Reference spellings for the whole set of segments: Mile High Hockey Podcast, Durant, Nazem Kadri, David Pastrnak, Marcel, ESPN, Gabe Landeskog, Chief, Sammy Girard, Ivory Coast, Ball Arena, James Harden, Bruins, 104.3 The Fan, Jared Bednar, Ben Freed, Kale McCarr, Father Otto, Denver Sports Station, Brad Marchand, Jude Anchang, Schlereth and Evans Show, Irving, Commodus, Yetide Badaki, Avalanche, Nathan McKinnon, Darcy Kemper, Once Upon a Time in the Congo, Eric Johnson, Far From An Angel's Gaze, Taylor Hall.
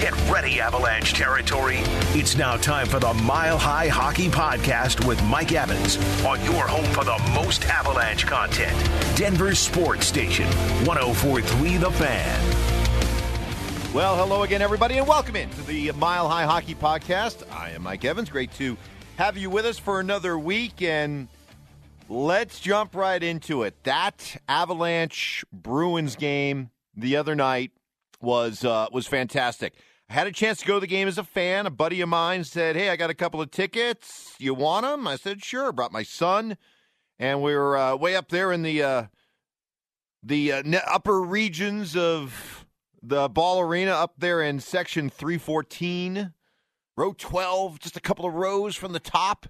Get ready, Avalanche territory. It's now time for the Mile High Hockey Podcast with Mike Evans on your home for the most Avalanche content. Denver Sports Station, 104.3 The Fan. Well, hello again, everybody, and welcome in to the Mile High Hockey Podcast. I am Mike Evans. Great to have you with us for another week, and let's jump right into it. That Avalanche-Bruins game the other night was fantastic. I had a chance to go to the game as a fan. A buddy of mine said, hey, I got a couple of tickets. You want them? I said, sure. I brought my son, and we were way up there in the upper regions of the Ball Arena, up there in section 314, row 12, just a couple of rows from the top.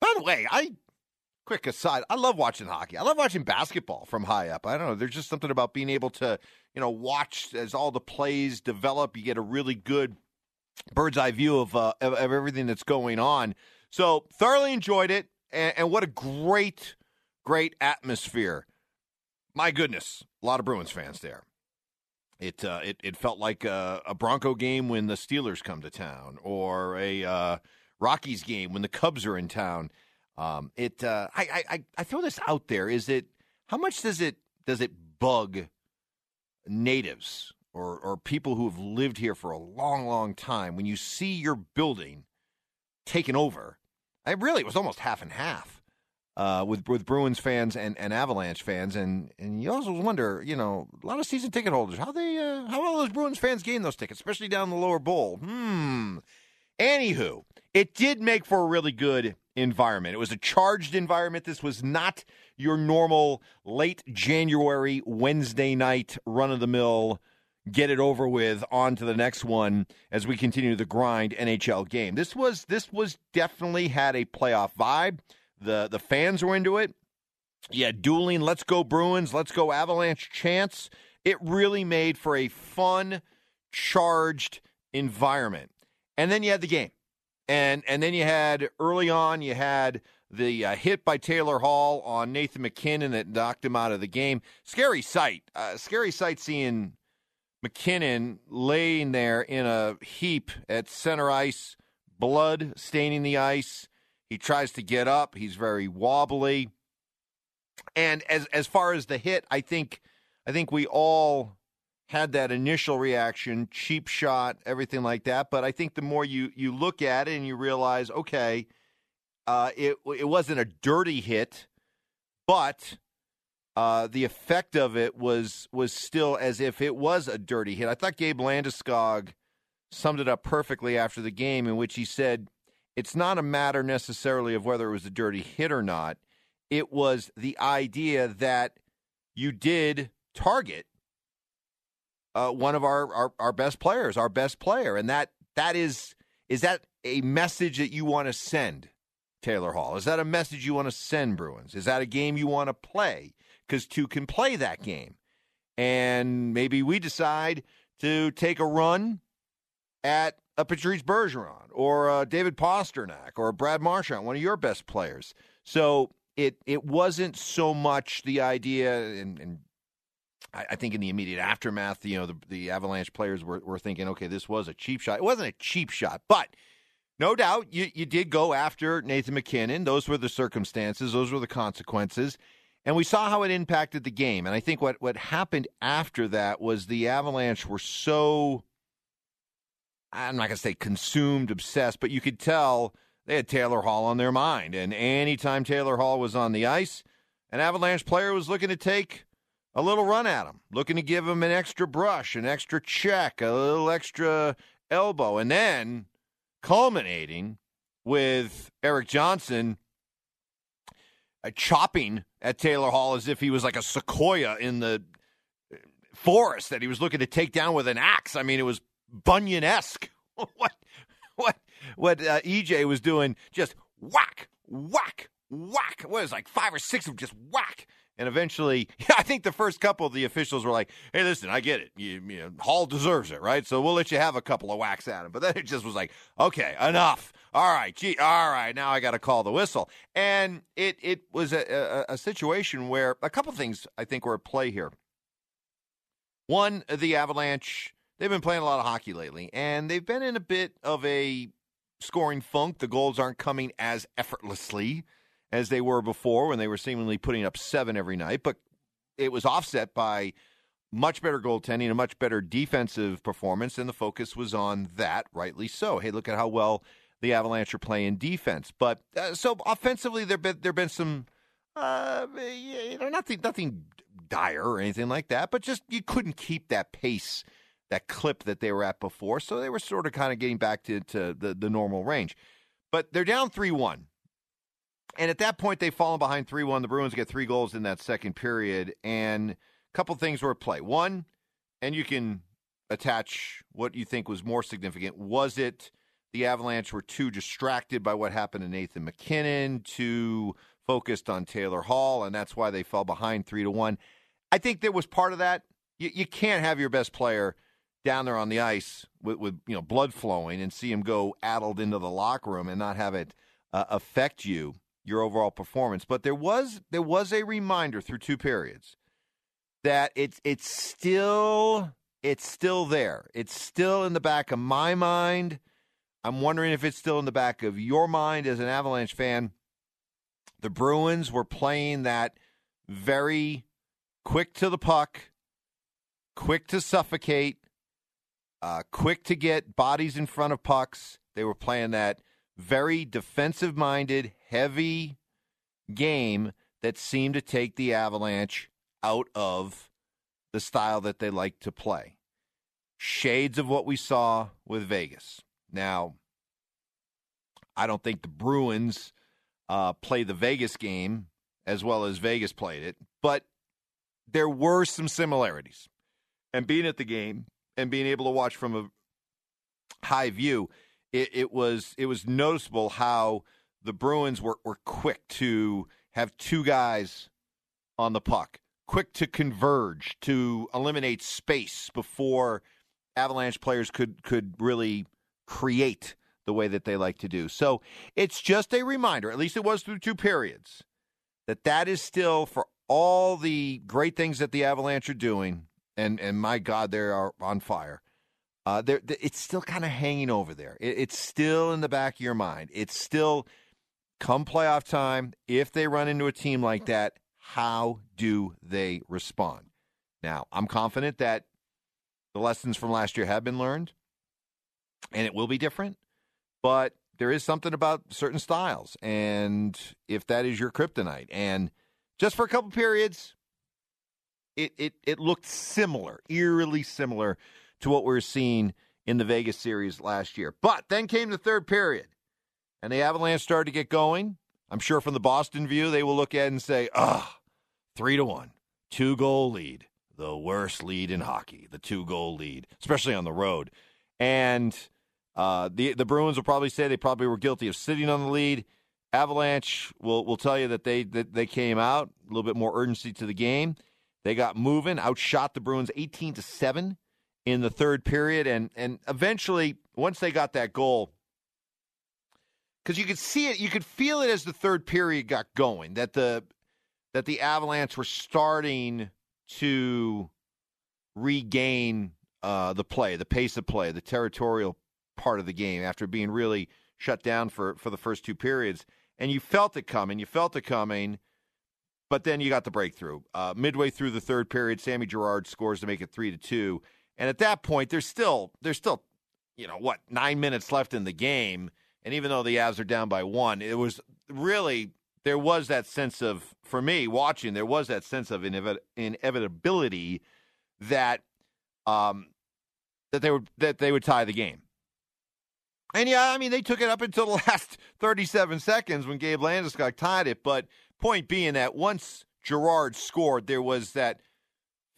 By the way, quick aside, I love watching hockey. I love watching basketball from high up. I don't know. There's just something about being able to, watch as all the plays develop. You get a really good bird's eye view of everything that's going on. So thoroughly enjoyed it, and what a great, great atmosphere. My goodness, a lot of Bruins fans there. It felt like a Bronco game when the Steelers come to town, or a Rockies game when the Cubs are in town. I throw this out there. Is it, how much does it bug natives or people who have lived here for a long, long time when you see your building taken over? It was almost half and half with Bruins fans and Avalanche fans, and you also wonder, a lot of season ticket holders, how all those Bruins fans gain those tickets, especially down the lower bowl. Anywho, it did make for a really good environment. It was a charged environment. This was not your normal late January, Wednesday night, run-of-the-mill, get it over with, on to the next one as we continue the grind NHL game. This was definitely had a playoff vibe. The fans were into it. Yeah, dueling, let's go Bruins, let's go Avalanche chants. It really made for a fun, charged environment. And then you had the game. And then you had, early on, you had the hit by Taylor Hall on Nathan McKinnon that knocked him out of the game. Scary sight. Scary sight seeing McKinnon laying there in a heap at center ice, blood staining the ice. He tries to get up. He's very wobbly. And as far as the hit, I think we all had that initial reaction, cheap shot, everything like that. But I think the more you look at it and you realize, okay, it wasn't a dirty hit, but the effect of it was still as if it was a dirty hit. I thought Gabe Landeskog summed it up perfectly after the game, in which he said, it's not a matter necessarily of whether it was a dirty hit or not. It was the idea that you did target one of our best players, our best player. And that is that a message that you want to send, Taylor Hall? Is that a message you want to send, Bruins? Is that a game you want to play? Because two can play that game. And maybe we decide to take a run at a Patrice Bergeron or a David Pastrnak or a Brad Marchand, one of your best players. So it wasn't so much the idea, and I think in the immediate aftermath, the Avalanche players were thinking, okay, this was a cheap shot. It wasn't a cheap shot, but no doubt you did go after Nathan McKinnon. Those were the circumstances. Those were the consequences. And we saw how it impacted the game. And I think what happened after that was the Avalanche were so, I'm not going to say consumed, obsessed, but you could tell they had Taylor Hall on their mind. And anytime Taylor Hall was on the ice, an Avalanche player was looking to take a little run at him, looking to give him an extra brush, an extra check, a little extra elbow. And then culminating with Eric Johnson chopping at Taylor Hall as if he was like a sequoia in the forest that he was looking to take down with an axe. I mean, it was Bunyan-esque. What EJ was doing, just whack, whack, whack. What is it, like 5 or 6 of them, just whack. And eventually, I think the first couple of the officials were like, hey, listen, I get it. Hall deserves it, right? So we'll let you have a couple of whacks at him. But then it just was like, okay, enough. All right, now I got to call the whistle. And it was a situation where a couple things, I think, were at play here. One, the Avalanche They've been playing a lot of hockey lately, and they've been in a bit of a scoring funk. The goals aren't coming as effortlessly as they were before when they were seemingly putting up seven every night, but it was offset by much better goaltending, a much better defensive performance, and the focus was on that, rightly so. Hey, look at how well the Avalanche are playing defense. But so offensively, there have been some, nothing dire or anything like that, but just you couldn't keep that pace, that clip that they were at before, so they were sort of kind of getting back to the normal range. But they're down 3-1. And at that point, they've fallen behind 3-1. The Bruins get three goals in that second period, and a couple things were at play. One, and you can attach what you think was more significant, was it the Avalanche were too distracted by what happened to Nathan McKinnon, too focused on Taylor Hall, and that's why they fell behind 3-1. I think there was part of that. You can't have your best player down there on the ice with blood flowing and see him go addled into the locker room and not have it affect your overall performance. But there was a reminder through two periods that it's still there. It's still in the back of my mind. I'm wondering if it's still in the back of your mind as an Avalanche fan. The Bruins were playing that very quick to the puck, quick to suffocate, quick to get bodies in front of pucks. They were playing that very defensive-minded, heavy game that seemed to take the Avalanche out of the style that they like to play. Shades of what we saw with Vegas. Now, I don't think the Bruins play the Vegas game as well as Vegas played it, but there were some similarities. And being at the game and being able to watch from a high view, it was noticeable how the Bruins were quick to have two guys on the puck, quick to converge, to eliminate space before Avalanche players could really create the way that they like to do. So it's just a reminder, at least it was through two periods, that is still, for all the great things that the Avalanche are doing, and my God, they are on fire, it's still kind of hanging over there. It's still in the back of your mind. It's still, come playoff time, if they run into a team like that, how do they respond? Now, I'm confident that the lessons from last year have been learned, and it will be different, but there is something about certain styles, and if that is your kryptonite. And just for a couple periods, it looked similar, eerily similar to what we were seeing in the Vegas series last year. But then came the third period, and the Avalanche started to get going. I'm sure from the Boston view, they will look at it and say, 3-1, 2-goal lead, the worst lead in hockey, the 2-goal lead, especially on the road. And the Bruins will probably say they probably were guilty of sitting on the lead. Avalanche will tell you that they came out, a little bit more urgency to the game. They got moving, outshot the Bruins 18-7 in the third period. And eventually, once they got that goal, because you could see it, you could feel it as the third period got going, that the Avalanche were starting to regain the play, the pace of play, the territorial part of the game after being really shut down for the first two periods. And you felt it coming, but then you got the breakthrough. Midway through the third period, Sammy Girard scores to make it 3-2. And at that point, there's still 9 minutes left in the game. And even though the Avs are down by one, it was really, there was that sense of, for me watching, there was that sense of inevitability that that they would tie the game. And yeah, I mean, they took it up until the last 37 seconds when Gabe Landeskog tied it. But point being that once Girard scored, there was that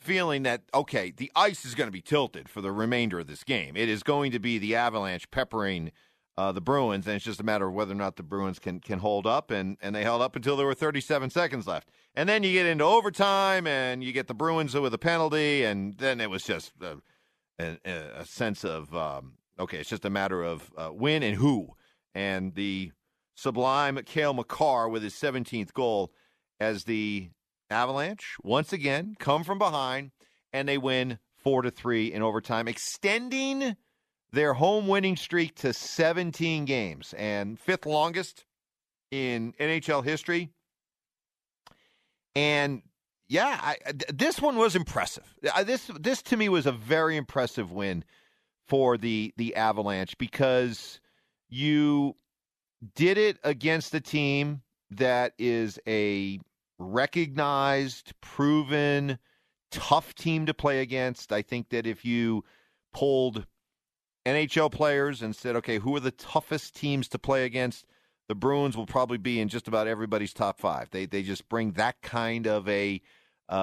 feeling that, okay, the ice is going to be tilted for the remainder of this game. It is going to be the Avalanche peppering the Bruins, and it's just a matter of whether or not the Bruins can hold up. And they held up until there were 37 seconds left. And then you get into overtime, and you get the Bruins with a penalty, and then it was just a sense of, okay, it's just a matter of when and who. And the sublime Kale McCarr with his 17th goal as the Avalanche once again come from behind, and they win 4-3 in overtime, extending their home winning streak to 17 games and fifth longest in NHL history. And yeah, this one was impressive. This to me was a very impressive win for the Avalanche, because you did it against a team that is a recognized, proven, tough team to play against. I think that if you pulled NHL players and said, okay, who are the toughest teams to play against, the Bruins will probably be in just about everybody's top five. They just bring that kind of a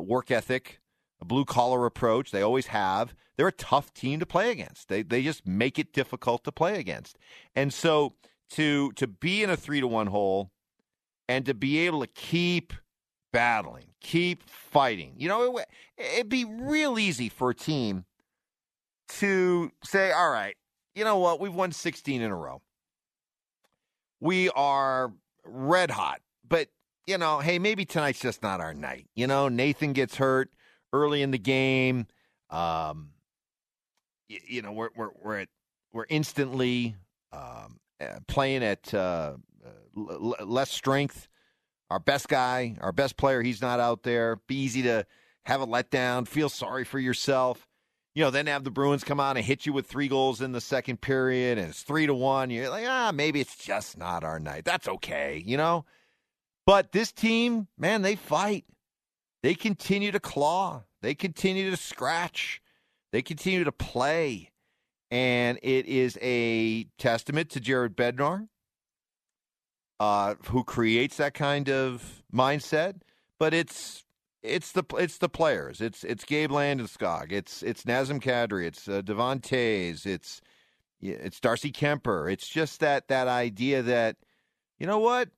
work ethic, a blue-collar approach. They always have. They're a tough team to play against. They just make it difficult to play against. And so to be in a 3-1 hole and to be able to keep battling, keep fighting, you know, it'd be real easy for a team to say, all right, you know what, we've won 16 in a row. We are red hot, but, you know, hey, maybe tonight's just not our night. You know, Nathan gets hurt early in the game. You know, we're instantly playing at less strength. Our best guy, our best player, he's not out there. Be easy to have a letdown. Feel sorry for yourself. You know, then have the Bruins come out and hit you with 3 goals in the second period, and it's 3-1. You're like, maybe it's just not our night. That's okay, you know? But this team, man, they fight. They continue to claw. They continue to scratch. They continue to play. And it is a testament to Jared Bednar, who creates that kind of mindset. But it's the players. It's Gabe Landeskog. It's Nazem Kadri. It's Devontae. It's Darcy Kemper. It's just that idea that, you know what?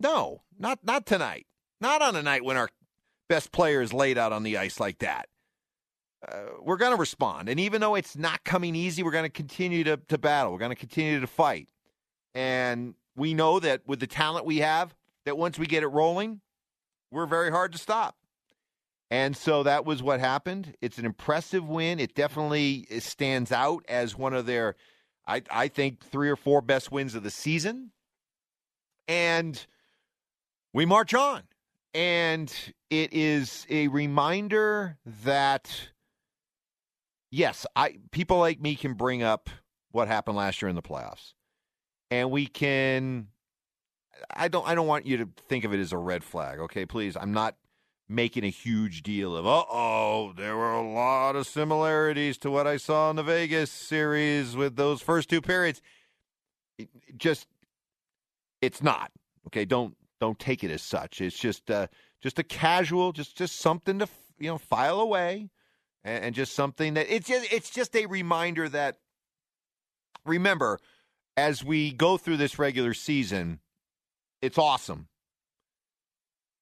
No, not tonight. Not on a night when our best player is laid out on the ice like that. We're going to respond. And even though it's not coming easy, we're going to continue to battle. We're going to continue to fight. And we know that with the talent we have, that once we get it rolling, we're very hard to stop. And so that was what happened. It's an impressive win. It definitely stands out as one of their, I think, 3 or 4 best wins of the season. And we march on. And it is a reminder that, yes, people like me can bring up what happened last year in the playoffs. And we can, I don't want you to think of it as a red flag, okay? Please, I'm not making a huge deal of, there were a lot of similarities to what I saw in the Vegas series with those first 2 periods. It's not. Okay, don't take it as such. It's just a casual, just something to, you know, file away, and just something that it's just a reminder that, remember, as we go through this regular season, it's awesome.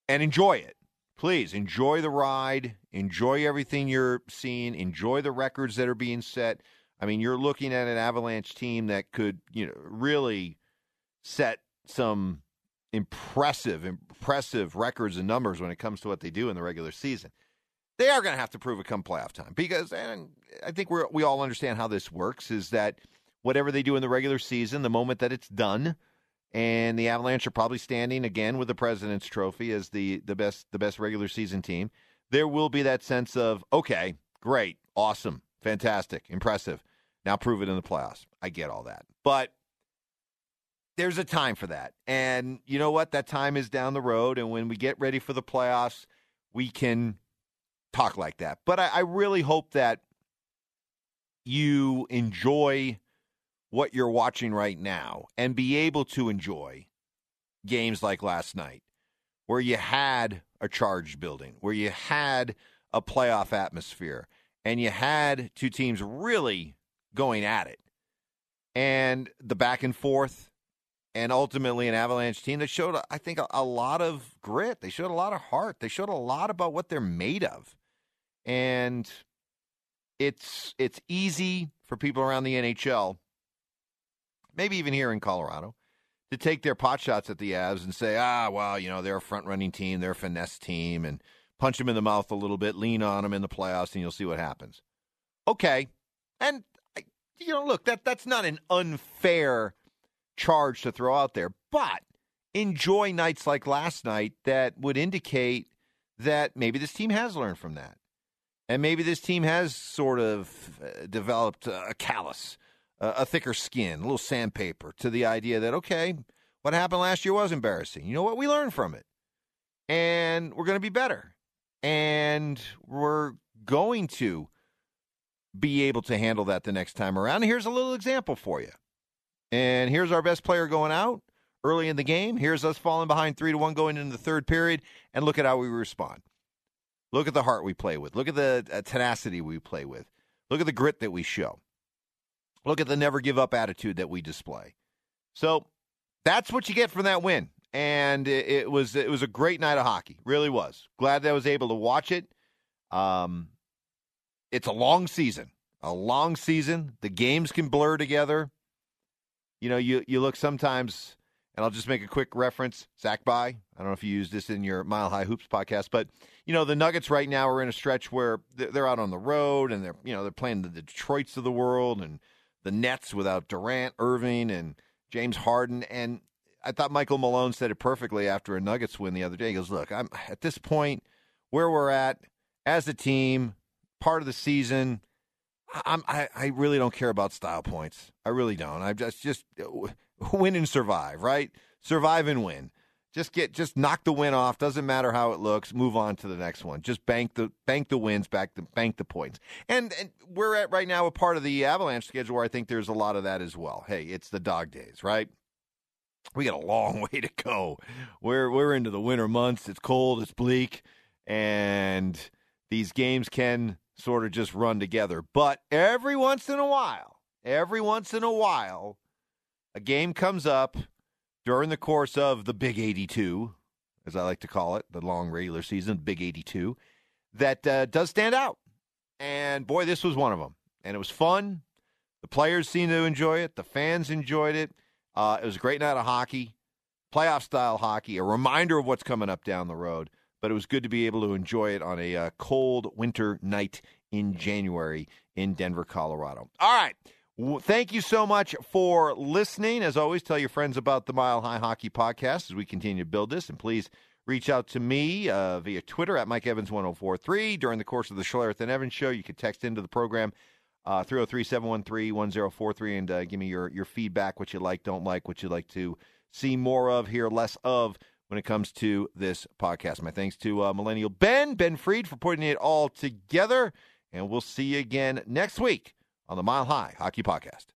And enjoy it. Please, enjoy the ride. Enjoy everything you're seeing. Enjoy the records that are being set. I mean, you're looking at an Avalanche team that could, you know, really set some impressive records and numbers when it comes to what they do in the regular season. They are going to have to prove it come playoff time, because, and I think we all understand how this works, is that whatever they do in the regular season, the moment that it's done, and the Avalanche are probably standing again with the President's Trophy as the best regular season team, there will be that sense of, okay, great, awesome, fantastic, impressive. Now prove it in the playoffs. I get all that. But there's a time for that. And you know what? That time is down the road, and when we get ready for the playoffs, we can talk like that. But I really hope that you enjoy what you're watching right now, and be able to enjoy games like last night, where you had a charged building, where you had a playoff atmosphere, and you had 2 teams really going at it, and the back and forth, and ultimately an Avalanche team that showed, I think, a lot of grit. They showed a lot of heart. They showed a lot about what they're made of. And it's easy for people around the NHL, maybe even here in Colorado, to take their pot shots at the Avs and say, well, you know, they're a front-running team, they're a finesse team, and punch them in the mouth a little bit, lean on them in the playoffs, and you'll see what happens. okay. And, you know, look, that's not an unfair charge to throw out there. But enjoy nights like last night that would indicate that maybe this team has learned from that. And maybe this team has sort of developed a callus, a thicker skin, a little sandpaper to the idea that, okay, what happened last year was embarrassing. You know what? We learned from it. And we're going to be better. And we're going to be able to handle that the next time around. And here's a little example for you. And here's our best player going out early in the game. Here's us falling behind 3-1 going into the third period. And look at how we respond. Look at the heart we play with. Look at the tenacity we play with. Look at the grit that we show. Look at the never give up attitude that we display. So that's what you get from that win. And it was a great night of hockey. Really was. Glad that I was able to watch it. It's a long season. A long season. The games can blur together. You know, you look sometimes, and I'll just make a quick reference, Zach By. I don't know if you used this in your Mile High Hoops podcast, but, you know, the Nuggets right now are in a stretch where they're out on the road and they're playing the Detroits of the world and the Nets without Durant, Irving, and James Harden. And I thought Michael Malone said it perfectly after a Nuggets win the other day. He goes, look, I'm at this point where we're at as a team, part of the season, I really don't care about style points. I really don't. I just win and survive, right? Survive and win. Just knock the win off. Doesn't matter how it looks. Move on to the next one. Just bank the wins, bank the points. And we're at right now a part of the Avalanche schedule where I think there's a lot of that as well. Hey, it's the dog days, right? We got a long way to go. We're into the winter months. It's cold. It's bleak, and these games can sort of just run together. But every once in a while, a game comes up during the course of the Big 82, as I like to call it, the long regular season, Big 82, that does stand out. And, boy, this was one of them. And it was fun. The players seemed to enjoy it. The fans enjoyed it. It was a great night of hockey, playoff-style hockey, a reminder of what's coming up down the road. But it was good to be able to enjoy it on a cold winter night in January in Denver, Colorado. All right. Thank you so much for listening. As always, tell your friends about the Mile High Hockey Podcast as we continue to build this. And please reach out to me via Twitter at Mike Evans 104.3. During the course of the Schlereth and Evans Show, you can text into the program 303-713-1043 and give me your feedback, what you like, don't like, what you'd like to see more of, hear less of when it comes to this podcast. My thanks to Millennial Ben Freed, for putting it all together. And we'll see you again next week on the Mile High Hockey Podcast.